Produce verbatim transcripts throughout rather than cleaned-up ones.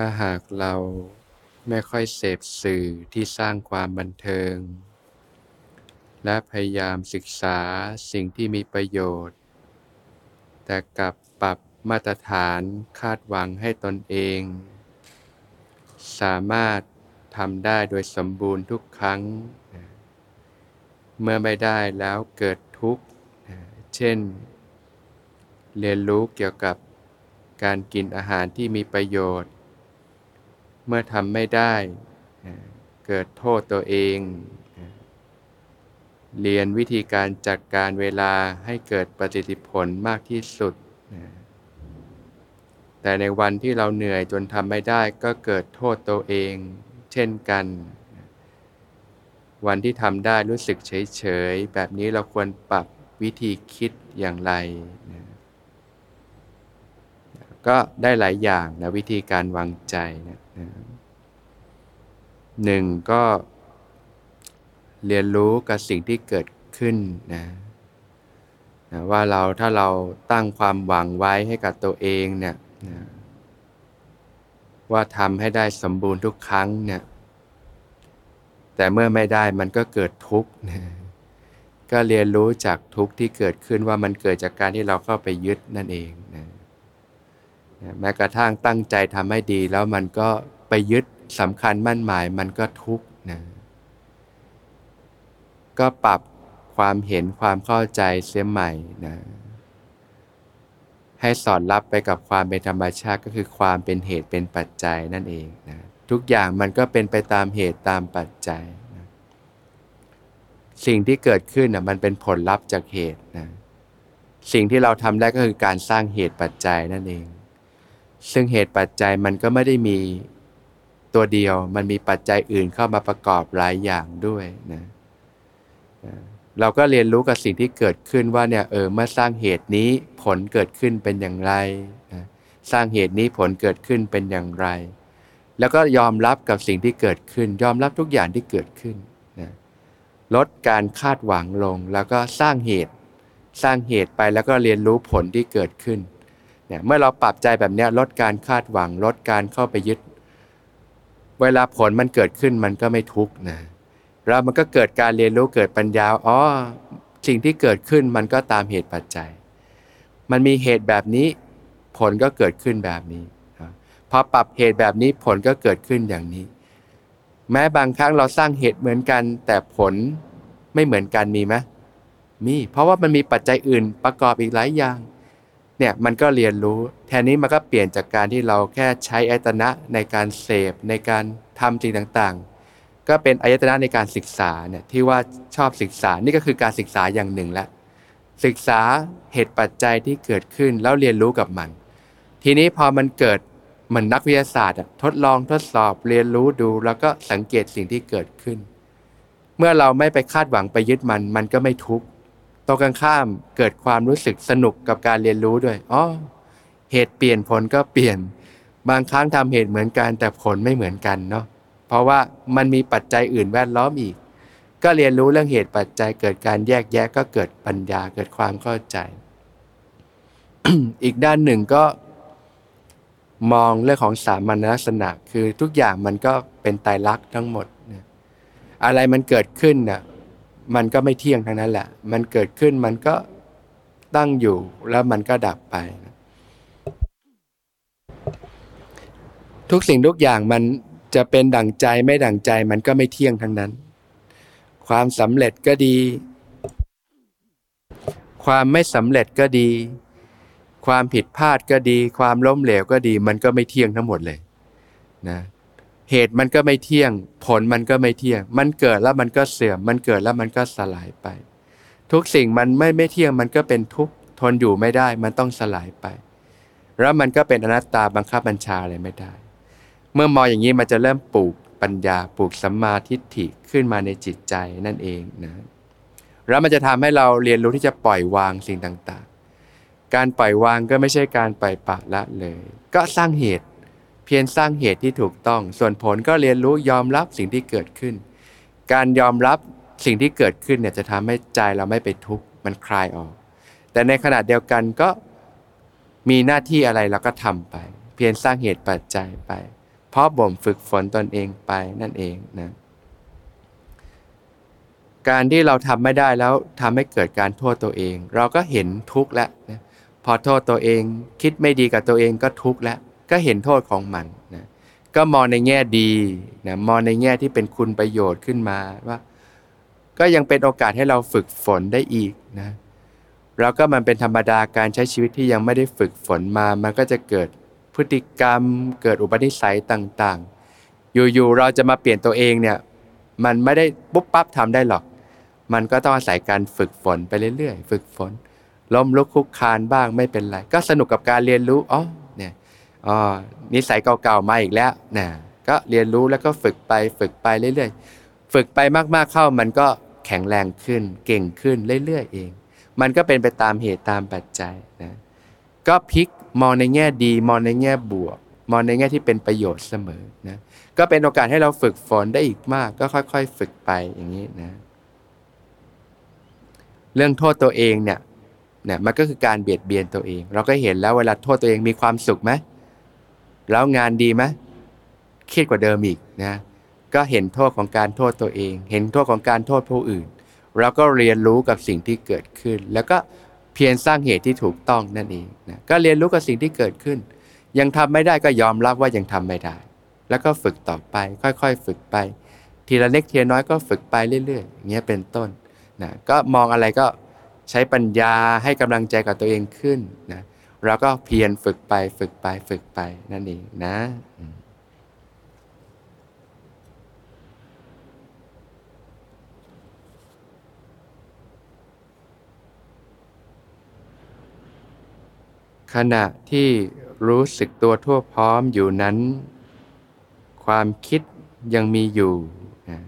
ถ้าหากเราไม่ค่อยเสพสื่อที่สร้างความบันเทิงและพยายามศึกษาสิ่งที่มีประโยชน์แต่กลับปรับมาตรฐานคาดหวังให้ตนเองสามารถทำได้โดยสมบูรณ์ทุกครั้งเมื่อไม่ได้แล้วเกิดทุกข์เช่นเรียนรู้เกี่ยวกับการกินอาหารที่มีประโยชน์เมื่อทำไม่ได้เกิดโทษตัวเองเรียนวิธีการจัดการเวลาให้เกิดประสิทธิผลมากที่สุดแต่ในวันที่เราเหนื่อยจนทำไม่ได้ก็เกิดโทษตัวเองเช่นกันวันที่ทำได้รู้สึกเฉยๆแบบนี้เราควรปรับวิธีคิดอย่างไรก็ได้หลายอย่างนะวิธีการวางใจนะหนึ่งก็เรียนรู้กับสิ่งที่เกิดขึ้นนะนะว่าเราถ้าเราตั้งความหวังไว้ให้กับตัวเองเนี่ยนะว่าทำให้ได้สมบูรณ์ทุกครั้งเนี่ยแต่เมื่อไม่ได้มันก็เกิดทุกข์นะก็เรียนรู้จากทุกข์ที่เกิดขึ้นว่ามันเกิดจากการที่เราเข้าไปยึดนั่นเองนะนะแม้กระทั่งตั้งใจทำให้ดีแล้วมันก็ไปยึดสำคัญมั่นหมายมันก็ทุกข์นะก็ปรับความเห็นความเข้าใจเสียใหม่นะให้สอดรับไปกับความเป็นธรรมชาติก็คือความเป็นเหตุเป็นปัจจัยนั่นเองนะทุกอย่างมันก็เป็นไปตามเหตุตามปัจจัยนะสิ่งที่เกิดขึ้นนะมันเป็นผลลัพธ์จากเหตุนะสิ่งที่เราทำได้ก็คือการสร้างเหตุปัจจัยนั่นเองซึ่งเหตุปัจจัยมันก็ไม่ได้มีตัวเดียวมันมีปัจจัยอื่นเข้ามาประกอบหลายอย่างด้วยนะเราก็เรียนรู้กับสิ่งที่เกิดขึ้นว่าเนี่ยเออเมื่อสร้างเหตุนี้ผลเกิดขึ้นเป็นอย่างไรนะสร้างเหตุนี้ผลเกิดขึ้นเป็นอย่างไรแล้วก็ยอมรับกับสิ่งที่เกิดขึ้นยอมรับทุกอย่างที่เกิดขึ้นนะลดการคาดหวังลงแล้วก็สร้างเหตุสร้างเหตุไปแล้วก็เรียนรู้ผลที่เกิดขึ้นเนี่ยเมื่อเราปรับใจแบบนี้ลดการคาดหวังลดการเข้าไปยึดเวลาผลมันเกิดขึ้นมันก็ไม่ทุกข์นะแล้วมันก็เกิดการเรียนรู้เกิดปัญญาอ๋อสิ่งที่เกิดขึ้นมันก็ตามเหตุปัจจัยมันมีเหตุแบบนี้ผลก็เกิดขึ้นแบบนี้พอปรับเหตุแบบนี้ผลก็เกิดขึ้นอย่างนี้แม้บางครั้งเราสร้างเหตุเหมือนกันแต่ผลไม่เหมือนกันมีไหมมีเพราะว่ามันมีปัจจัยอื่นประกอบอีกหลายอย่างเนี่ยมันก็เรียนรู้แทนนี้มันก็เปลี่ยนจากการที่เราแค่ใช้อายตนะในการเสพในการทำสิ่งต่างๆก็เป็นอายตนะในการศึกษาเนี่ยที่ว่าชอบศึกษานี่ก็คือการศึกษาอย่างหนึ่งละศึกษาเหตุปัจจัยที่เกิดขึ้นแล้วเรียนรู้กับมันทีนี้พอมันเกิดเหมือนนักวิทยาศาสตร์ทดลองทดสอบเรียนรู้ดูแล้วก็สังเกตสิ่งที่เกิดขึ้นเมื่อเราไม่ไปคาดหวังไปยึดมันมันก็ไม่ทุกข์ตรงกันข้ามเกิดความรู้สึกสนุกกับการเรียนรู้ด้วยอ๋อเหตุเปลี่ยนผลก็เปลี่ยนบางครั้งทำเหตุเหมือนกันแต่ผลไม่เหมือนกันเนาะเพราะว่ามันมีปัจจัยอื่นแวดล้อมอีกก็เรียนรู้เรื่องเหตุปัจจัยเกิดการแยกแยะก็เกิดปัญญาเกิดความเข้าใจ อีกด้านหนึ่งก็มองเรื่องของสามัญลักษณะคือทุกอย่างมันก็เป็นไตรลักษณ์ทั้งหมดอะไรมันเกิดขึ้นน่ะมันก็ไม่เที่ยงทั้งนั้นแหละมันเกิดขึ้นมันก็ตั้งอยู่แล้วมันก็ดับไปทุกสิ่งทุกอย่างมันจะเป็นดั่งใจไม่ดั่งใจมันก็ไม่เที่ยงทั้งนั้นความสำเร็จก็ดีความไม่สำเร็จก็ดีความผิดพลาดก็ดีความล้มเหลวก็ดีมันก็ไม่เที่ยงทั้งหมดเลยนะเหตุมันก็ไม่เที่ยงผลมันก็ไม่เที่ยงมันเกิดแล้วมันก็เสื่อมมันเกิดแล้วมันก็สลายไปทุกสิ่งมันไม่ไม่เที่ยงมันก็เป็นทุกข์ทนอยู่ไม่ได้มันต้องสลายไปแล้วมันก็เป็นอนัตตาบังคับบัญชาอะไรไม่ได้เมื่อมองอย่างนี้มันจะเริ่มปลูกปัญญาปลูกสัมมาทิฏฐิขึ้นมาในจิตใจนั่นเองนะแล้วมันจะทำให้เราเรียนรู้ที่จะปล่อยวางสิ่งต่างๆการปล่อยวางก็ไม่ใช่การปล่อยปละละเลยก็สร้างเหตุเพียรสร้างเหตุที่ถูกต้องส่วนผลก็เรียนรู้ยอมรับสิ่งที่เกิดขึ้นการยอมรับสิ่งที่เกิดขึ้นเนี่ยจะทำให้ใจเราไม่ไปทุกข์มันคลายออกแต่ในขณะเดียวกันก็มีหน้าที่อะไรเราก็ทำไปเพียรสร้างเหตุปัจจัยไป ราะบ่มฝึกฝนตนเองไปนั่นเองนะการที่เราทำไม่ได้แล้วทำให้เกิดการโทษตัวเองเราก็เห็นทุกข์แล้วนะพอโทษตัวเองคิดไม่ดีกับตัวเองก็ทุกข์แล้วก็เห็นโทษของมันนะก็มองในแง่ดีนะมองในแง่ที่เป็นคุณประโยชน์ขึ้นมาว่าก็ยังเป็นโอกาสให้เราฝึกฝนได้อีกนะแล้วก็มันเป็นธรรมดาการใช้ชีวิตที่ยังไม่ได้ฝึกฝนมามันก็จะเกิดพฤติกรรมเกิดอุปนิสัยต่างๆอยู่ๆเราจะมาเปลี่ยนตัวเองเนี่ยมันไม่ได้ปุ๊บปั๊บทำได้หรอกมันก็ต้องอาศัยการฝึกฝนไปเรื่อยๆฝึกฝนล้มลุกคลุกคลานบ้างไม่เป็นไรก็สนุกกับการเรียนรู้อ๋อเนี่ยอ๋อนิสัยเก่าๆมาอีกแล้วนะก็เรียนรู้แล้วก็ฝึกไปฝึกไปเรื่อยๆฝึกไปมากๆเข้ามันก็แข็งแรงขึ้นเก่งขึ้นเรื่อยๆเองมันก็เป็นไปตามเหตุตามปัจจัยนะก็พลิกมองในแง่ดีมองในแง่บวกมองในแง่ที่เป็นประโยชน์เสมอนะก็เป็นโอกาสให้เราฝึกฝนได้อีกมากก็ค่อยๆฝึกไปอย่างนี้นะเรื่องโทษตัวเองเนี่ยเนี่ยมันก็คือการเบียดเบียนตัวเองเราก็เห็นแล้วเวลาโทษตัวเองมีความสุขไหมแล้วงานดีไหมเครียดกว่าเดิมอีกนะก็เห็นโทษของการโทษตัวเองเห็นโทษของการโทษผู้อื่นเราก็เรียนรู้กับสิ่งที่เกิดขึ้นแล้วก็เพียรสร้างเหตุที่ถูกต้องนั่นเองนะก็เรียนรู้กับสิ่งที่เกิดขึ้นยังทำไม่ได้ก็ยอมรับว่ายังทำไม่ได้แล้วก็ฝึกต่อไปค่อยๆฝึกไปทีละเล็กทีละน้อยก็ฝึกไปเรื่อยๆอย่างเงี้ยเป็นต้นนะก็มองอะไรก็ใช้ปัญญาให้กำลังใจกับตัวเองขึ้นนะเราก็เพียรฝึกไปฝึกไปฝึกไปนั่นเองนะขณะที่รู้สึกตัวทั่วพร้อมอยู่นั้นความคิดยังมีอยู่นะ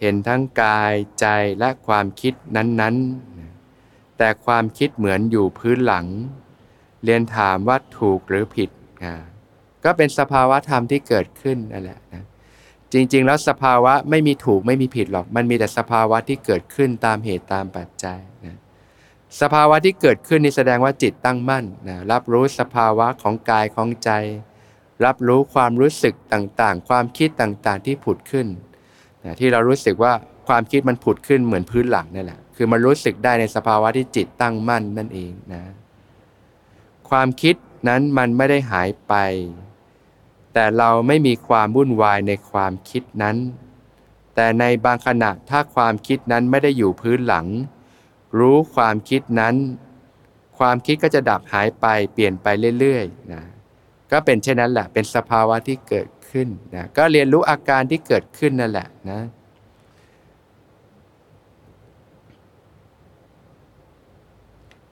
เห็นทั้งกายใจและความคิดนั้นๆนะแต่ความคิดเหมือนอยู่พื้นหลังเรียนถามว่าถูกหรือผิดนะก็เป็นสภาวะธรรมที่เกิดขึ้นนั่นแหละนะจริงๆแล้วสภาวะไม่มีถูกไม่มีผิดหรอกมันมีแต่สภาวะที่เกิดขึ้นตามเหตุตามปัจจัยนะสภาวะที่เกิดขึ้นนี่แสดงว่าจิตตั้งมั่นนะรับรู้สภาวะของกายของใจรับรู้ความรู้สึกต่างๆความคิดต่างๆที่ผุดขึ้นนะที่เรารู้สึกว่าความคิดมันผุดขึ้นเหมือนพื้นหลังนั่นแหละคือมันรู้สึกได้ในสภาวะที่จิตตั้งมั่นนั่นเองนะความคิดนั้นมันไม่ได้หายไปแต่เราไม่มีความวุ่นวายในความคิดนั้นแต่ในบางขณะถ้าความคิดนั้นไม่ได้อยู่พื้นหลังรู้ความคิดนั้นความคิดก็จะดับหายไปเปลี่ยนไปเรื่อยๆนะก็เป็นเช่นนั้นแหละเป็นสภาวะที่เกิดขึ้นนะก็เรียนรู้อาการที่เกิดขึ้นนั่นแหละนะ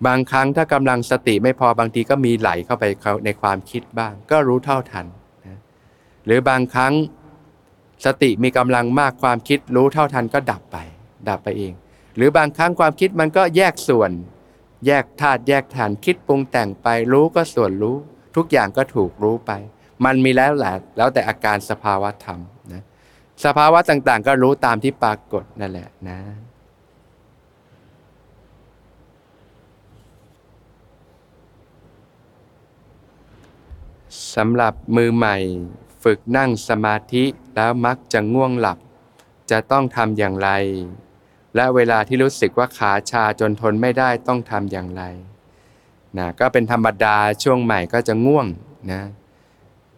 บางครั้งถ้ากำลังสติไม่พอบางทีก็มีไหลเข้าไปในความคิดบ้างก็รู้เท่าทันนะหรือบางครั้งสติมีกำลังมากความคิดรู้เท่าทันก็ดับไปดับไปเองหรือบางครั้งความคิดมันก็แยกส่วนแยกธาตุแยกฐานคิดปรุงแต่งไปรู้ก็ส่วนรู้ทุกอย่างก็ถูกรู้ไปมันมีแล้วแหละแล้วแต่อาการสภาวะธรรมนะสภาวะต่างๆก็รู้ตามที่ปรากฏนั่นแหละนะสำหรับมือใหม่ฝึกนั่งสมาธิแล้วมักจะง่วงหลับจะต้องทำอย่างไรและเวลาที่รู้สึกว่าขาชาจนทนไม่ได้ต้องทำอย่างไรนะก็เป็นธรรมดาช่วงใหม่ก็จะง่วงนะ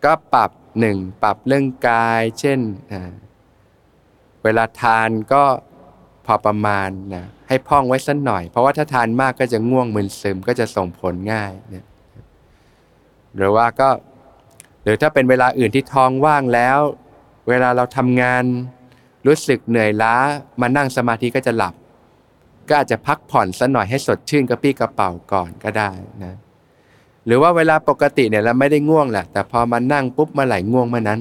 ก็ปรับหนึ่งปรับเรื่องกายเช่นนะเวลาทานก็พอประมาณนะให้พองไว้สักหน่อยเพราะว่าถ้าทานมากก็จะง่วงมึนซึมก็จะส่งผลง่ายนะหรือว่าก็หรือถ้าเป็นเวลาอื่นที่ท้องว่างแล้วเวลาเราทำงานรู้สึกเหนื่อยล้ามานั่งสมาธิก็จะหลับก็อาจจะพักผ่อนสักหน่อยให้สดชื่นกระปี้กระเป๋าก่อนก็ได้นะหรือว่าเวลาปกติเนี่ยเราไม่ได้ง่วงแหละแต่พอมานั่งปุ๊บมาไหลง่วงเมื่อนั้น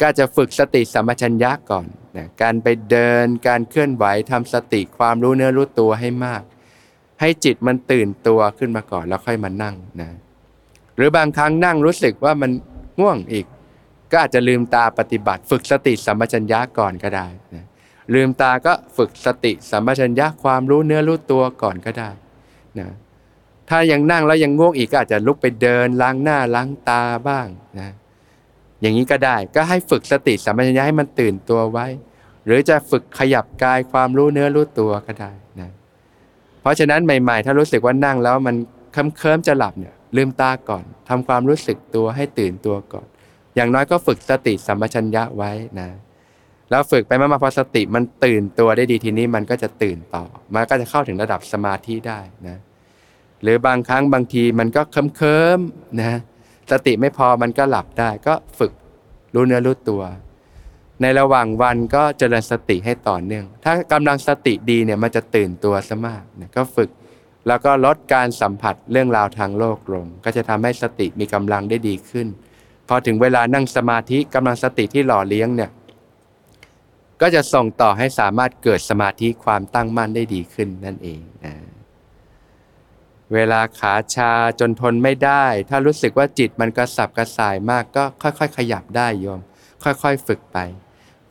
ก็จะฝึกสติสัมปชัญญะก่อนนะการไปเดินการเคลื่อนไหวทำสติความรู้เนื้อรู้ตัวให้มากให้จิตมันตื่นตัวขึ้นมาก่อนแล้วค่อยมานั่งนะหรือบางครั้งนั่งรู้สึกว่ามันง่วงอีกก็อาจจะลืมตาปฏิบัติฝึกสติสัมปชัญญะก่อนก็ได้นะลืมตาก็ฝึกสติสัมปชัญญะความรู้เนื้อรู้ตัวก่อนก็ได้นะถ้ายังนั่งแล้วยังง่วงอีกก็อาจจะลุกไปเดินล้างหน้าล้างตาบ้างนะ อย่างนี้ก็ได้ก็ให้ฝึกสติสัมปชัญญะให้มันตื่นตัวไว้หรือจะฝึกขยับกายความรู้เนื้อรู้ตัวก็ได้นะเพราะฉะนั้นใหม่ๆถ้ารู้สึกว่านั่งแล้วมันเคลิ้มๆจะหลับเนี่ยลืมตาก่อนทำความรู้สึกตัวให้ตื่นตัวก่อนอย่างน้อยก็ฝึกสติสัมปชัญญะไว้นะแล้วฝึกไปมาพอสติมันตื่นตัวได้ดีทีนี้มันก็จะตื่นต่อมันก็จะเข้าถึงระดับสมาธิได้นะหรือบางครั้งบางทีมันก็เคลิ้มๆนะสติไม่พอมันก็หลับได้ก็ฝึกรู้เนื้อรู้ตัวในระหว่างวันก็เจริญสติให้ต่อเนื่องถ้ากำลังสติดีเนี่ยมันจะตื่นตัวซะมากนะก็ฝึกแล้วก็ลดการสัมผัสเรื่องราวทางโลกลงก็จะทำให้สติมีกำลังได้ดีขึ้นพอถึงเวลานั่งสมาธิกำลังสติที่หล่อเลี้ยงเนี่ยก็จะส่งต่อให้สามารถเกิดสมาธิความตั้งมั่นได้ดีขึ้นนั่นเองนะเวลาขาชาจนทนไม่ได้ถ้ารู้สึกว่าจิตมันกระสับกระส่ายมากก็ค่อยๆขยับได้โยมค่อยๆฝึกไป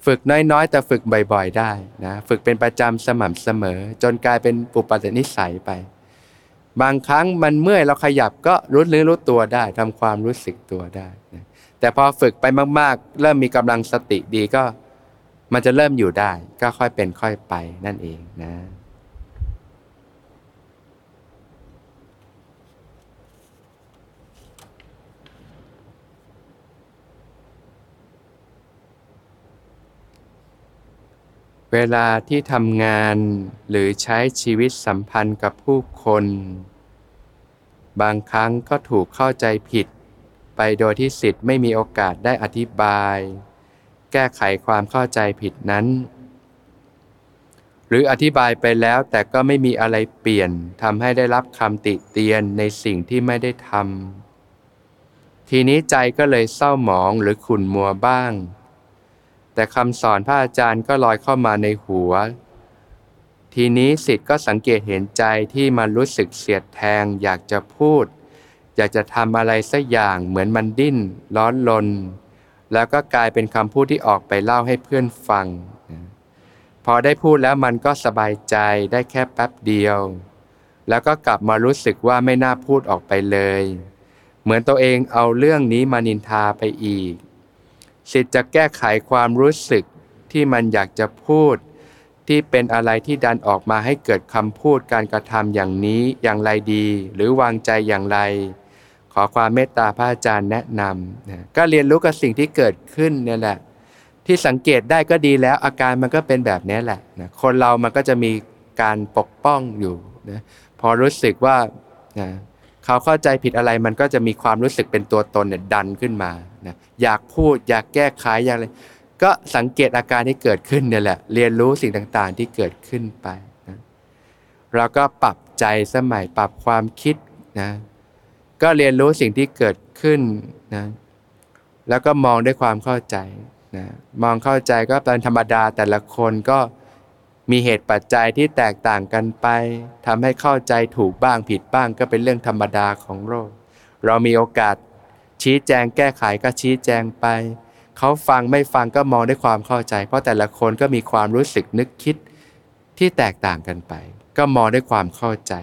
ฝึกน้อยๆแต่ฝึกบ่อยๆได้นะฝึกเป็นประจำสม่ำเสมอจนกลายเป็นอุปนิสัยไปบางครั้งมันเมื่อยเราขยับก็รู้เนื้อรู้ตัวได้ทำความรู้สึกตัวได้นะแต่พอฝึกไปมากๆเริ่มมีกำลังสติดีก็มันจะเริ่มอยู่ได้ก็ค่อยเป็นค่อยไปนั่นเองนะเวลาที่ทำงานหรือใช้ชีวิตสัมพันธ์กับผู้คนบางครั้งก็ถูกเข้าใจผิดไปโดยที่ศิษย์ไม่มีโอกาสได้อธิบายแก้ไขความเข้าใจผิดนั้นหรืออธิบายไปแล้วแต่ก็ไม่มีอะไรเปลี่ยนทำให้ได้รับคำติเตียนในสิ่งที่ไม่ได้ทำทีนี้ใจก็เลยเศร้าหมองหรือขุ่นมัวบ้างแต่คำสอนพระอาจารย์ก็ลอยเข้ามาในหัวทีนี้ศิษย์ก็สังเกตเห็นใจที่มันรู้สึกเสียดแทงอยากจะพูดอยากจะทำอะไรสักอย่างเหมือนมันดิ้นร้อนรนแล้วก็กลายเป็นคำพูดที่ออกไปเล่าให้เพื่อนฟังพอได้พูดแล้วมันก็สบายใจได้แค่แป๊บเดียวแล้วก็กลับมารู้สึกว่าไม่น่าพูดออกไปเลยเหมือนตัวเองเอาเรื่องนี้มานินทาไปอีกศิษย์จะแก้ไขความรู้สึกที่มันอยากจะพูดที่เป็นอะไรที่ดันออกมาให้เกิดคำพูดการกระทำอย่างนี้อย่างไรดีหรือวางใจอย่างไรขอความเมตตาพระอาจารย์แนะนำนะก็เรียนรู้กับสิ่งที่เกิดขึ้นเนี่ยแหละที่สังเกตได้ก็ดีแล้วอาการมันก็เป็นแบบนี้แหละนะคนเรามันก็จะมีการปกป้องอยู่นะพอรู้สึกว่านะเขาเข้าใจผิดอะไรมันก็จะมีความรู้สึกเป็นตัวตนเนี่ยดันขึ้นมานะอยากพูดอยากแก้ไขอยากอะไรก็สังเกตอาการที่เกิดขึ้นเนี่ยแหละเรียนรู้สิ่งต่างๆที่เกิดขึ้นไปนะเราก็ปรับใจสมัยปรับความคิดนะก็เรียนรู้สิ่งที่เกิดขึ้นนะแล้วก็มองด้วยความเข้าใจนะมองเข้าใจก็เป็นธรรมดาแต่ละคนก็มีเหตุปัจจัยที่แตกต่างกันไปทำให้เข้าใจถูกบ้างผิดบ้างก็เป็นเรื่องธรรมดาของโลกเรามีโอกาสชี้แจงแก้ไขก็ชี้แจงไปเขาฟังไม่ฟังก็มองด้วยความเข้าใจเพราะแต่ละคนก็มีความรู้สึกนึกคิดที่แตกต่างกันไปก็มองด้วยความเข้าใจ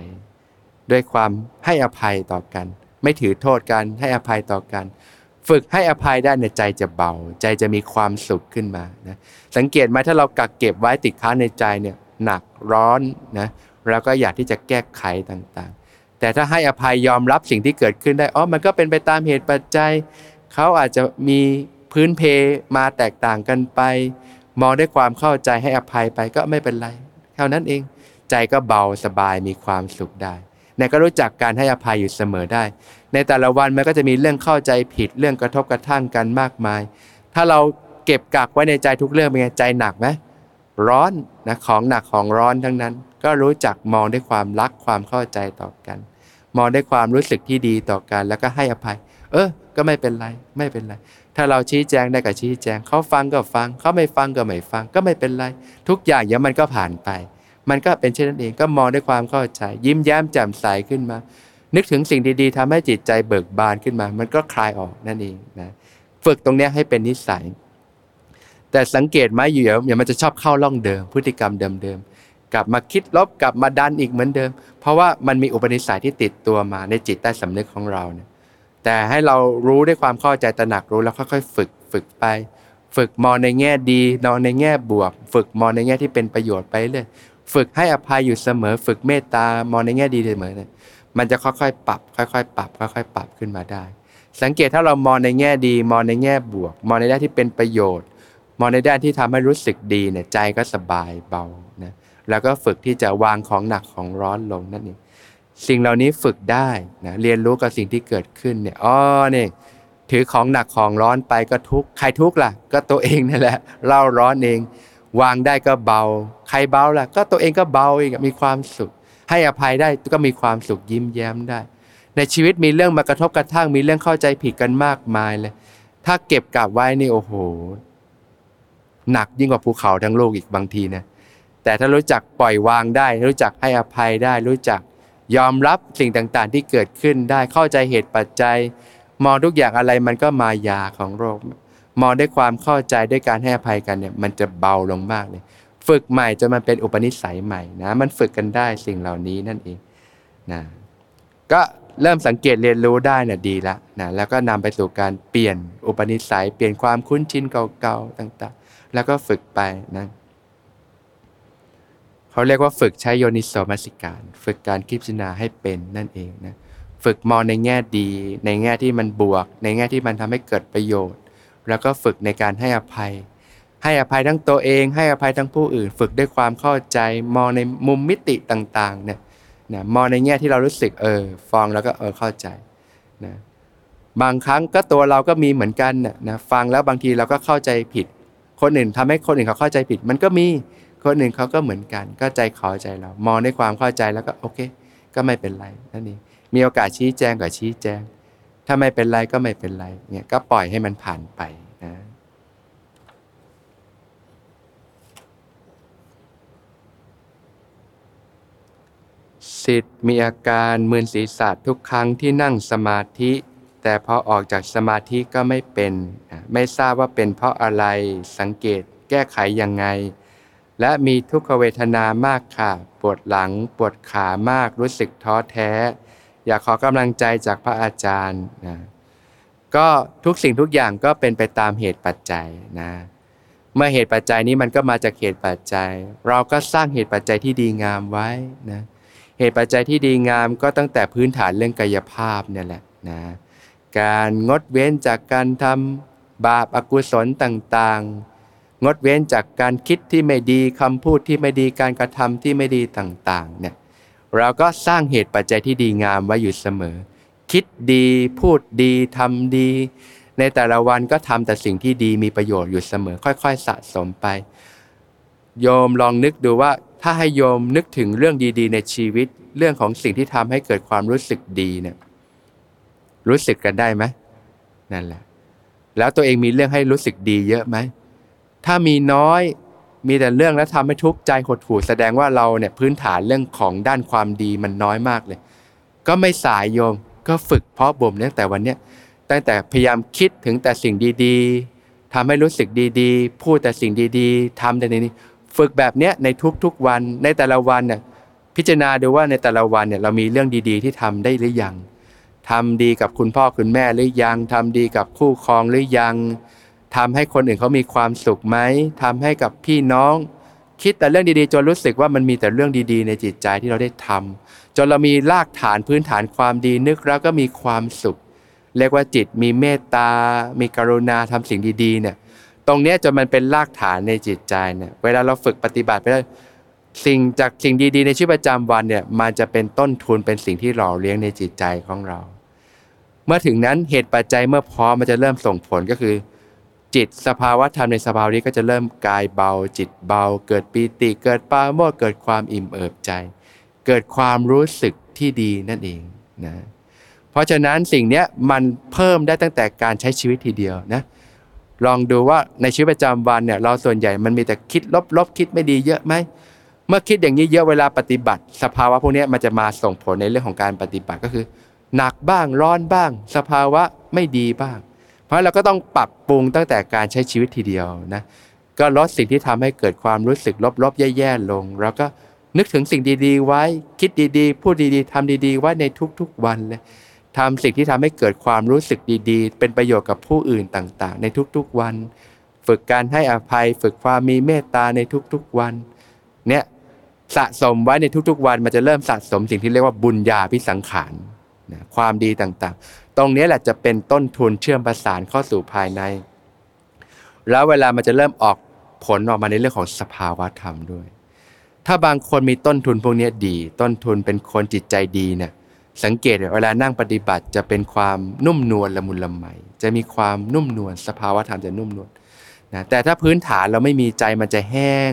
ด้วยความให้อภัยต่อกันไม่ถือโทษกันให้อภัยต่อกันฝึกให้อภัยได้ในใจจะเบาใจจะมีความสุขขึ้นมานะสังเกตไหมถ้าเรากักเก็บไว้ติดค้างในใจเนี่ยหนักร้อนนะเราก็อยากที่จะแก้ไขต่างๆแต่ถ้าให้อภัยยอมรับสิ่งที่เกิดขึ้นได้อ๋อมันก็เป็นไปตามเหตุปัจจัยเขาอาจจะมีพื้นเพมาแตกต่างกันไปมองด้วยความเข้าใจให้อภัยไปก็ไม่เป็นไรเท่านั้นเองใจก็เบาสบายมีความสุขได้นายก็รู้จักการให้อภัยอยู่เสมอได้ในแต่ละวันมันก็จะมีเรื่องเข้าใจผิดเรื่องกระทบกระทั่งกันมากมายถ้าเราเก็บกักไว้ในใจทุกเรื่องเป็นไงใจหนักไหมร้อนนะของหนักของร้อนทั้งนั้นก็รู้จักมองด้วยความรักความเข้าใจต่อกันมองด้วยความรู้สึกที่ดีต่อกันแล้วก็ให้อภัยเออก็ไม่เป็นไรไม่เป็นไรถ้าเราชี้แจงได้ก็ชี้แจงเขาฟังก็ฟังเขาไม่ฟังก็ไม่ฟังก็ไม่เป็นไรทุกอย่างเดี๋ยวมันก็ผ่านไปมันก็เป็นเช่นนั้นเองก็มองด้วยความเข้าใจยิ้มแย้มแจ่มใสขึ้นมานึกถึงสิ่งดีๆทำให้จิตใจเบิกบานขึ้นมามันก็คลายออกนั่นเองนะฝึกตรงนี้ให้เป็นนิสัยแต่สังเกตไหมอยู่เดี๋ยวมันจะชอบเข้าล่องเดิมพฤติกรรมเดิมๆกลับมาคิดลบกลับมาดันอีกเหมือนเดิมเพราะว่ามันมีอุปนิสัยที่ติดตัวมาในจิตใต้สำนึกของเราเนี่ยแต่ แต่ให้เรารู้ด้วยความเข้าใจตระหนักรู้แล้วค่อยๆฝึกฝึกไปฝึกมองในแง่ดีมองในแง่บวกฝึกมองในแง่ที่เป็นประโยชน์ไปเรื่อยฝึกให้อภัยอยู่เสมอฝึกเมตตามองในแง่ดีเสมอเนี่ยมันจะค่อยๆปรับค่อยๆปรับค่อยๆปรับขึ้นมาได้สังเกตถ้าเรามองในแง่ดีมองในแง่บวกมองในด้านที่เป็นประโยชน์มองในด้านที่ทำให้รู้สึกดีเนี่ยใจก็สบายเบานะแล้วก็ฝึกที่จะวางของหนักของร้อนลงนั่นเองสิ่งเหล่านี้ฝึกได้นะเรียนรู้กับสิ่งที่เกิดขึ้นเนี่ยอ๋อนี่ถือของหนักของร้อนไปก็ทุกข์ใครทุกข์ล่ะก็ตัวเองนั่นแหละเล่าร้อนเองวางได้ก็เบาใครเบาล่ะก็ตัวเองก็เบาเองมีความสุขให้อภัยได้ก็มีความสุขยิ้มแย้มได้ในชีวิตมีเรื่องมากระทบกระทั่งมีเรื่องเข้าใจผิดกันมากมายเลยถ้าเก็บกลับไว้นี่โอ้โหหนักยิ่งกว่าภูเขาทั้งโลกอีกบางทีนะแต่ถ้ารู้จักปล่อยวางได้รู้จักให้อภัยได้รู้จักยอมรับสิ่งต่างๆที่เกิดขึ้นได้เข้าใจเหตุปัจจัยมองทุกอย่างอะไรมันก็มายาของโลกมองด้วยความเข้าใจด้วยการให้อภัยกันเนี่ยมันจะเบาลงมากเลยฝึกใหม่จนมันเป็นอุปนิสัยใหม่นะมันฝึกกันได้สิ่งเหล่านี้นั่นเองนะก็เริ่มสังเกตเรียนรู้ได้น่ะดีละนะแล้วก็นำไปสู่การเปลี่ยนอุปนิสัยเปลี่ยนความคุ้นชินเก่าๆต่างๆแล้วก็ฝึกไปนะเขาเรียกว่าฝึกใช้โยนิโสมนสิการฝึกการคิดพิจารณาให้เป็นนั่นเองนะฝึกมองในแง่ดีในแง่ที่มันบวกในแง่ที่มันทำให้เกิดประโยชน์แล้วก็ฝึกในการให้อภัยให้อภัยทั้งตัวเองให้อภัยทั้งผู้อื่นฝึกด้วยความเข้าใจมองในมุมมิติต่างๆเนี่ยนะมองในแง่ที่เรารู้สึกเออฟังแล้วก็เออเข้าใจนะบางครั้งก็ตัวเราก็มีเหมือนกันน่ะนะฟังแล้วบางทีเราก็เข้าใจผิดคนอื่นทำให้คนอื่นเขาเข้าใจผิดมันก็มีคนอื่นเขาก็เหมือนกันก็ใจขอใจเรามองด้วยความเข้าใจแล้วก็โอเคก็ไม่เป็นไรนั่นเองมีโอกาสชี้แจงก็ชี้แจงถ้าไม่เป็นไรก็ไม่เป็นไรเนี่ยก็ปล่อยให้มันผ่านไปนะสิทธิ์มีอาการมึนศีรษะทุกครั้งที่นั่งสมาธิแต่พอออกจากสมาธิก็ไม่เป็นไม่ทราบว่าเป็นเพราะอะไรสังเกตแก้ไขยังไงและมีทุกขเวทนามากค่ะปวดหลังปวดขามากรู้สึกท้อแท้อยากขอกำลังใจจากพระอาจารย์นะก็ทุกสิ่งทุกอย่างก็เป็นไปตามเหตุปัจจัยนะเมื่อเหตุปัจจัยนี้มันก็มาจากเหตุปัจจัยเราก็สร้างเหตุปัจจัยที่ดีงามไว้นะเหตุปัจจัยที่ดีงามก็ตั้งแต่พื้นฐานเรื่องกายภาพเนี่ยแหละนะการงดเว้นจากการทำบาปอกุศลต่างๆงดเว้นจากการคิดที่ไม่ดีคำพูดที่ไม่ดีการกระทำที่ไม่ดีต่างๆเนี่ยเราก็สร้างเหตุปัจจัยที่ดีงามไว้อยู่เสมอคิดดีพูดดีทำดีในแต่ละวันก็ทำแต่สิ่งที่ดีมีประโยชน์อยู่เสมอค่อยๆสะสมไปโยมลองนึกดูว่าถ้าให้โยมนึกถึงเรื่องดีๆในชีวิตเรื่องของสิ่งที่ทำให้เกิดความรู้สึกดีเนี่ยรู้สึกกันได้ไหมนั่นแหละแล้วตัวเองมีเรื่องให้รู้สึกดีเยอะไหมถ้ามีน้อยมีแต่เรื่องแล้วทำให้ทุกข์ใจหดหู่แสดงว่าเราเนี่ยพื้นฐานเรื่องของด้านความดีมันน้อยมากเลยก็ไม่สายโยมก็ฝึกเพาะบ่มตั้งแต่วันเนี้ยตั้งแต่พยายามคิดถึงแต่สิ่งดีๆทำให้รู้สึกดีๆพูดแต่สิ่งดีๆทำแต่นี้ฝึกแบบเนี้ยในทุกๆวันในแต่ละวันเนี่ยพิจารณาดูว่าในแต่ละวันเนี่ยเรามีเรื่องดีๆที่ทำได้หรือยังทำดีกับคุณพ่อคุณแม่หรือยังทำดีกับคู่ครองหรือยังทำให้คนอื่นเขามีความสุขไหมทำให้กับพี่น้องคิดแต่เรื่องดีๆจนรู้สึกว่ามันมีแต่เรื่องดีๆในจิตใจที่เราได้ทำจนเรามีรากฐานพื้นฐานความดีนึกแล้วก็มีความสุขเรียกว่าจิตมีเมตตามีกรุณาทำสิ่งดีๆเนี่ยตรงเนี้ยจนมันเป็นรากฐานในจิตใจเนี่ยเวลาเราฝึกปฏิบัติไปแล้วสิ่งจากสิ่งดีๆในชีวิตประจำวันเนี่ยมันจะเป็นต้นทุนเป็นสิ่งที่หล่อเลี้ยงในจิตใจของเราเมื่อถึงนั้นเหตุปัจจัยเมื่อพร้อมมันจะเริ่มส่งผลก็คือจิตสภาวะธรรมในสภาวะนี้ก็จะเริ่มกายเบาจิตเบาเกิดปีติเกิดปราโมทย์เกิดความอิ่มเอิบใจเกิดความรู้สึกที่ดีนั่นเองนะเพราะฉะนั้นสิ่งนี้มันเพิ่มได้ตั้งแต่การใช้ชีวิตทีเดียวนะลองดูว่าในชีวิตประจำวันเนี่ยเราส่วนใหญ่มันมีแต่คิดลบๆคิดไม่ดีเยอะไหมเมื่อคิดอย่างนี้เยอะเวลาปฏิบัติสภาวะพวกนี้มันจะมาส่งผลในเรื่องของการปฏิบัติก็คือหนักบ้างร้อนบ้างสภาวะไม่ดีบ้างเพราะเราก็ต้องปรับปรุงตั้งแต่การใช้ชีวิตทีเดียวนะก็ลดสิ่งที่ทำให้เกิดความรู้สึกลบๆแย่ๆลงแล้วก็นึกถึงสิ่งดีๆไว้คิดดีๆพูดดีๆทำดีๆไว้ในทุกๆวันเลย ทำสิ่งที่ทำให้เกิดความรู้สึกดีๆเป็นประโยชน์กับผู้อื่นต่างๆในทุกๆวันฝึกการให้อภัยฝึกความมีเมตตาในทุกๆวันเนี่ยสะสมไว้ในทุกๆวันมันจะเริ่มสะสมสิ่งที่เรียกว่าบุญญาภิสังขารนะความดีต่างๆตรงนี้แหละจะเป็นต้นทุนเชื่อมประสานเข้าสู่ภายในแล้วเวลามันจะเริ่มออกผลออกมาในเรื่องของสภาวะธรรมด้วยถ้าบางคนมีต้นทุนพวกนี้ดีต้นทุนเป็นคนจิตใจดีเนี่ยสังเกตเวลานั่งปฏิบัติจะเป็นความนุ่มนวลละมุนละไมจะมีความนุ่มนวลสภาวะธรรมจะนุ่มนวลนะแต่ถ้าพื้นฐานเราไม่มีใจมันจะแห้ง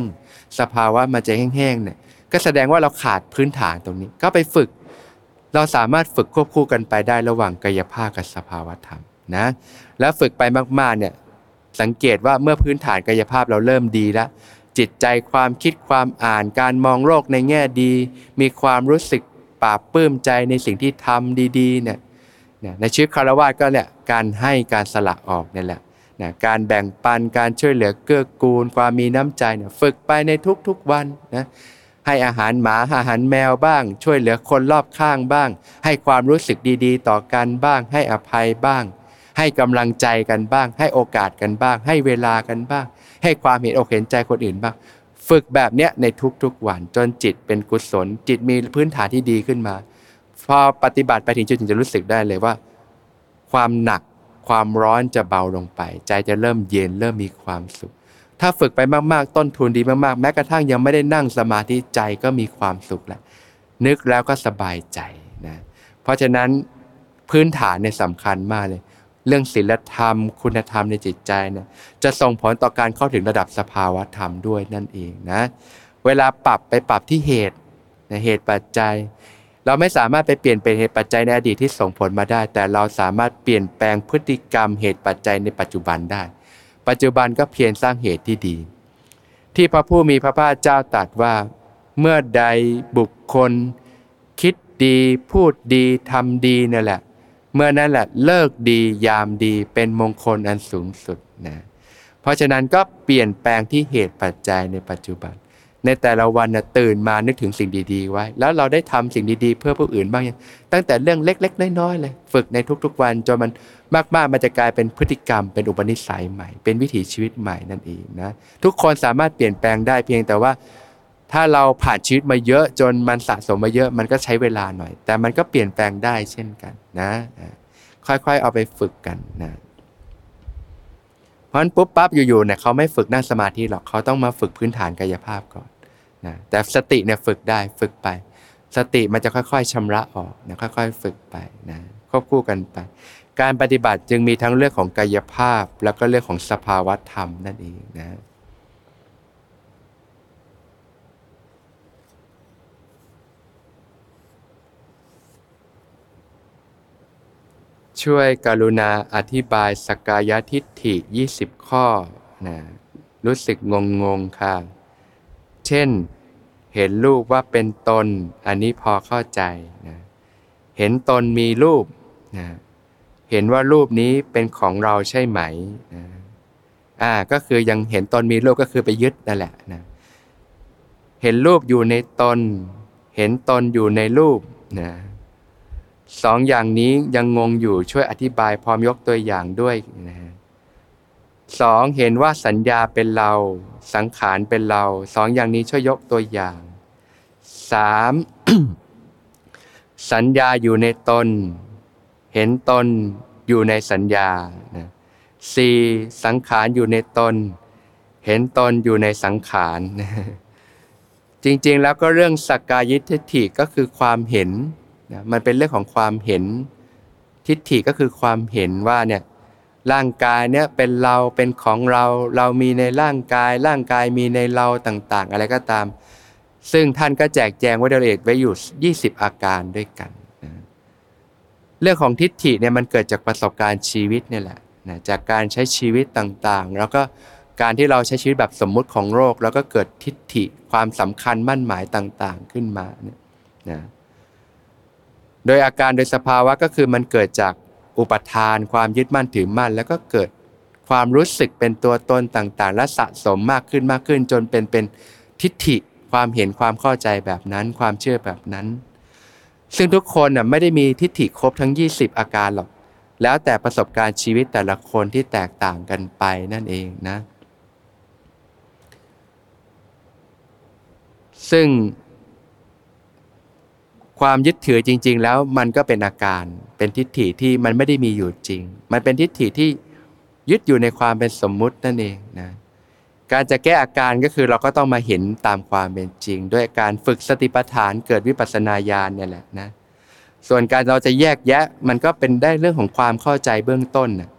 สภาวะมันจะแห้งๆเนี่ยก็แสดงว่าเราขาดพื้นฐานตรงนี้ก็ไปฝึกเราสามารถฝึกควบคู่กันไปได้ระหว่างกายภาพกับสภาวะธรรมนะแล้วฝึกไปมากๆเนี่ยสังเกตว่าเมื่อพื้นฐานกายภาพเราเริ่มดีแล้วจิตใจความคิดความอ่านการมองโลกในแง่ดีมีความรู้สึกปลาบปลื้มใจในสิ่งที่ทำดีๆเนี่ยในชีวิตคฤหัสถ์ก็เนี่ยการให้การสละออกนี่แหละนะการแบ่งปันการช่วยเหลือเกื้อกูลความมีน้ำใจเนี่ยฝึกไปในทุกๆวันนะให้อาหารหมาอาหารแมวบ้างช่วยเหลือคนรอบข้างบ้างให้ความรู้สึกดีๆต่อกันบ้างให้อภัยบ้างให้กำลังใจกันบ้างให้โอกาสกันบ้างให้เวลากันบ้างให้ความเห็นอกเห็นใจคนอื่นบ้างฝึกแบบเนี้ยในทุกๆวันจนจิตเป็นกุศลจิตมีพื้นฐานที่ดีขึ้นมาพอปฏิบัติไปถึงจุดหนึ่งจะรู้สึกได้เลยว่าความหนักความร้อนจะเบาลงไปใจจะเริ่มเย็นเริ่มมีความสุขถ้าฝึกไปมากๆต้นทุนดีมากๆแม้กระทั่งยังไม่ได้นั่งสมาธิใจก็มีความสุขแล้วนึกแล้วก็สบายใจนะเพราะฉะนั้นพื้นฐานเนี่ยสำคัญมากเลยเรื่องศีลธรรมคุณธรรมในจิตใจนะจะส่งผลต่อการเข้าถึงระดับสภาวะธรรมด้วยนั่นเองนะเวลาปรับไปปรับที่เหตุนะเหตุปัจจัยเราไม่สามารถไปเปลี่ยนเป็นเหตุปัจจัยในอดีตที่ส่งผลมาได้แต่เราสามารถเปลี่ยนแปลงพฤติกรรมเหตุปัจจัยในปัจจุบันได้ปัจจุบันก็เพียรสร้างเหตุที่ดีที่พระผู้มีพระภาคเจ้าตรัสว่าเมื่อใดบุคคลคิดดีพูดดีทำดีนั่นแหละเมื่อนั้นแหละเลิกดียามดีเป็นมงคลอันสูงสุดนะเพราะฉะนั้นก็เปลี่ยนแปลงที่เหตุปัจจัยในปัจจุบันในแต่ละวันนะตื่นมานึกถึงสิ่งดีๆไว้แล้วเราได้ทำสิ่งดีๆเพื่อผู้อื่นบ้างยังตั้งแต่เรื่องเล็กๆน้อยๆเลยฝึกในทุกๆวันจนมันมากๆมันจะกลายเป็นพฤติกรรมเป็นอุปนิสัยใหม่เป็นวิถีชีวิตใหม่นั่นเองนะทุกคนสามารถเปลี่ยนแปลงได้เพียงแต่ว่าถ้าเราผ่านชีวิตมาเยอะจนมันสะสมมาเยอะมันก็ใช้เวลาหน่อยแต่มันก็เปลี่ยนแปลงได้เช่นกันนะค่อยๆเอาไปฝึกกันนะเพราะฉะนั้นปุ๊บปั๊บอยู่ๆเนี่ยเขาไม่ฝึกนั่งสมาธิหรอกเขาต้องมาฝึกพื้นฐานกายภาพก่อนนะแต่สติเนี่ยฝึกได้ฝึกไปสติมันจะค่อยๆชำระออกนะค่อยๆฝึกไปนะควบคู่กันไปการปฏิบัติจึงมีทั้งเรื่องของกายภาพแล้วก็เรื่องของสภาวะธรรมนั่นเองนะช่วยกรุณาอธิบายสักกายทิฏฐิยี่สิบข้อนะรู้สึกงงๆค่ะเช่นเห็นรูปว่าเป็นตนอันนี้พอเข้าใจนะเห็นตนมีรูปนะเห็นว่ารูปนี้เป็นของเราใช่ไหมนะอ่าก็คือยังเห็นตนมีรูปก็คือไปยึดนั่นแหละนะเห็นรูปอยู่ในตนเห็นตนอยู่ในรูปนะสองอย่างนี้ยังงงอยู่ช่วยอธิบายพร้อมยกตัวอย่างด้วยนะฮะสองเห็นว่าสัญญาเป็นเราสังขารเป็นเราสองอย่างนี้ช่วยยกตัวอย่างสาม สัญญาอยู่ในตนเห็นตนอยู่ในสัญญานะสี่สังขารอยู่ในตนเห็นตนอยู่ในสังขารนะจริงๆแล้วก็เรื่องสักกายทิฏฐิก็คือความเห็นนะมันเป็นเรื่องของความเห็นทิฏฐิก็คือความเห็นว่าเนี่ยร่างกายเนี่ยเป็นเราเป็นของเราเรามีในร่างกายร่างกายมีในเราต่างๆอะไรก็ตามซึ่งท่านก็แจกแจงไว้โดยละเอียดไว้อยู่ยี่สิบอาการด้วยกันนะเรื่องของทิฏฐิเนี่ยมันเกิดจากประสบการณ์ชีวิตเนี่ยแหละนะจากการใช้ชีวิตต่างๆแล้วก็การที่เราใช้ชีวิตแบบสมมุติของโลกแล้วก็เกิดทิฏฐิความสำคัญมั่นหมายต่างๆขึ้นมาเนี่ยนะโดยอาการโดยสภาวะก็คือมันเกิดจากอุปทานความยึดมั่นถือมั่นแล้วก็เกิดความรู้สึกเป็นตัวตนต่างๆและสะสมมากขึ้นมากขึ้นจนเป็นเป็นทิฏฐิความเห็นความเข้าใจแบบนั้นความเชื่อแบบนั้น ซึ่งทุกคนน่ะไม่ได้มีทิฏฐิครบทั้งยี่สิบอาการหรอกแล้วแต่ประสบการณ์ชีวิตแต่ละคนที่แตกต่างกันไปนั่นเองนะซึ่งความยึดถือจริงๆแล้วมันก็เป็นอาการเป็นทิฏฐิที่มันไม่ได้มีอยู่จริงมันเป็นทิฏฐิที่ยึดอยู่ในความเป็นสมมุตินั่นเองนะการจะแก้อาการก็คือเราก็ต้องมาเห็นตามความเป็นจริงด้วยการฝึกสติปัฏฐานเกิดวิปัสสนาญาณเนี่ยแหละนะส่วนการเราจะแยกแยะมันก็เป็นได้เรื่องของความเข้าใจเบื้องต้นนะ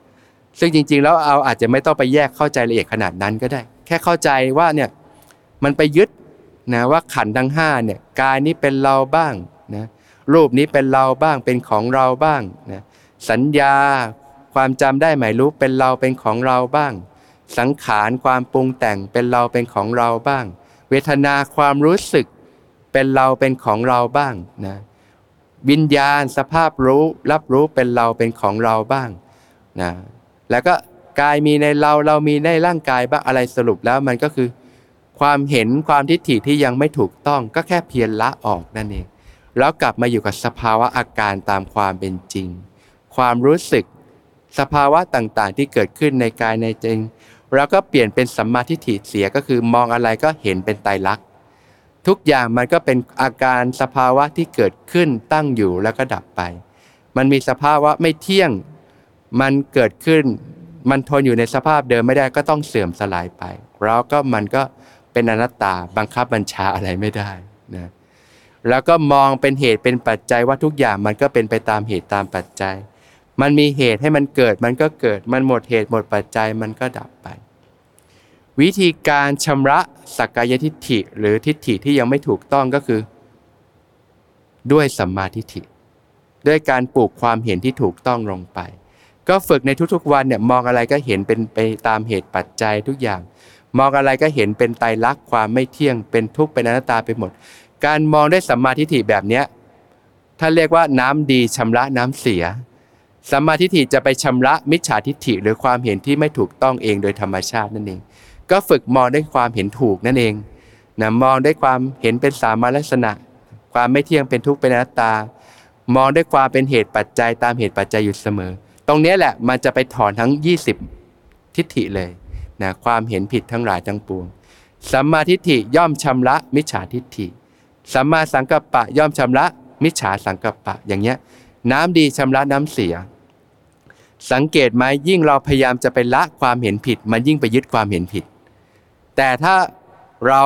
ซึ่งจริงๆแล้วเอาอาจจะไม่ต้องไปแยกเข้าใจละเอียดขนาดนั้นก็ได้แค่เข้าใจว่าเนี่ยมันไปยึดนะว่าขันธ์ทั้งห้าเนี่ยกายนี้เป็นเราบ้างนะรูปนี้เป็นเราบ้างเป็นของเราบ้างนะสัญญาความจำได้หมายรู้เป็นเราเป็นของเราบ้างสังขารความปรุงแต่งเป็นเราเป็นของเราบ้างเวทนาความรู้สึกเป็นเราเป็นของเราบ้างนะวิญญาณสภาพรู้รับรู้เป็นเราเป็นของเราบ้างนะแล้วก็กายมีในเราเรามีในร่างกายบ้างอะไรสรุปแล้วมันก็คือความเห็นความทิฏฐิที่ยังไม่ถูกต้องก็แค่เพียรละออกนั่นเองแล้วกลับมาอยู่กับสภาวะอาการตามความเป็นจริงความรู้สึกสภาวะต่างๆที่เกิดขึ้นในกายในใจแล้วก็เปลี่ยนเป็นสัมมาทิฏฐิเสียก็คือมองอะไรก็เห็นเป็นไตรลักษณ์ทุกอย่างมันก็เป็นอาการสภาวะที่เกิดขึ้นตั้งอยู่แล้วก็ดับไปมันมีสภาวะไม่เที่ยงมันเกิดขึ้นมันทนอยู่ในสภาพเดิมไม่ได้ก็ต้องเสื่อมสลายไปแล้วก็มันก็เป็นอนัตตาบังคับบัญชาอะไรไม่ได้นะแล้วก็มองเป็นเหตุเป็นปัจจัยว่าทุกอย่างมันก็เป็นไปตามเหตุตามปัจจัยมันมีเหตุให้มันเกิดมันก็เกิดมันหมดเหตุหมดปัจจัยมันก็ดับไปวิธีการชำระสักกายทิฏฐิหรือทิฏฐิที่ยังไม่ถูกต้องก็คือด้วยสัมมาทิฏฐิด้วยการปลูกความเห็นที่ถูกต้องลงไปก็ฝึกในทุกๆวันเนี่ยมองอะไรก็เห็นเป็นไปตามเหตุปัจจัยทุกอย่างมองอะไรก็เห็นเป็นไตรลักษณ์ความไม่เที่ยงเป็นทุกข์เป็นอนัตตาไปหมดการมองด้วยสัมมาทิฏฐิแบบเนี้ยท่านเรียกว่าน้ำดีชำระน้ำเสียสัมมาทิฏฐิจะไปชำระมิจฉาทิฏฐิหรือความเห็นที่ไม่ถูกต้องเองโดยธรรมชาตินั่นเองก็ฝึกมองด้วยความเห็นถูกนั่นเองนะมองด้วยความเห็นเป็นสามัญลักษณะความไม่เที่ยงเป็นทุกข์เป็นอนัตตามองด้วยความเป็นเหตุปัจจัยตามเหตุปัจจัยอยู่เสมอตรงนี้แหละมันจะไปถอนทั้งยี่สิบทิฏฐิเลยนะความเห็นผิดทั้งหลายทั้งปวงสัมมาทิฏฐิย่อมชำระมิจฉาทิฏฐิสัมมาสังกัปปะย่อมชำระมิจฉาสังกัปปะอย่างเงี้ยน้ำดีชำระน้ำเสียสังเกตไหมยิ่งเราพยายามจะไปละความเห็นผิดมันยิ่งไปยึดความเห็นผิดแต่ถ้าเรา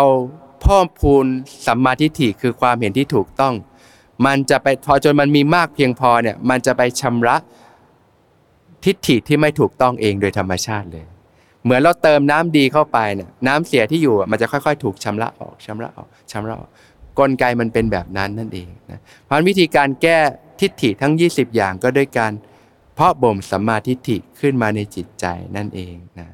เพิ่มพูนสัมมาทิฏฐิคือความเห็นที่ถูกต้องมันจะไปพอจนมันมีมากเพียงพอเนี่ยมันจะไปชำระทิฏฐิที่ไม่ถูกต้องเองโดยธรรมชาติเลยเหมือนเราเติมน้ำดีเข้าไปเนี่ยน้ำเสียที่อยู่มันจะค่อยๆถูกชำระออกชำระออกชำระออกกลไกมันเป็นแบบนั้นนั่นเองนะเพราะวิธีการแก้ทิฏฐิทั้งยี่สิบอย่างก็ด้วยการเพาะบ่มสัมมาทิฏฐิขึ้นมาในจิตใจนั่นเองนะ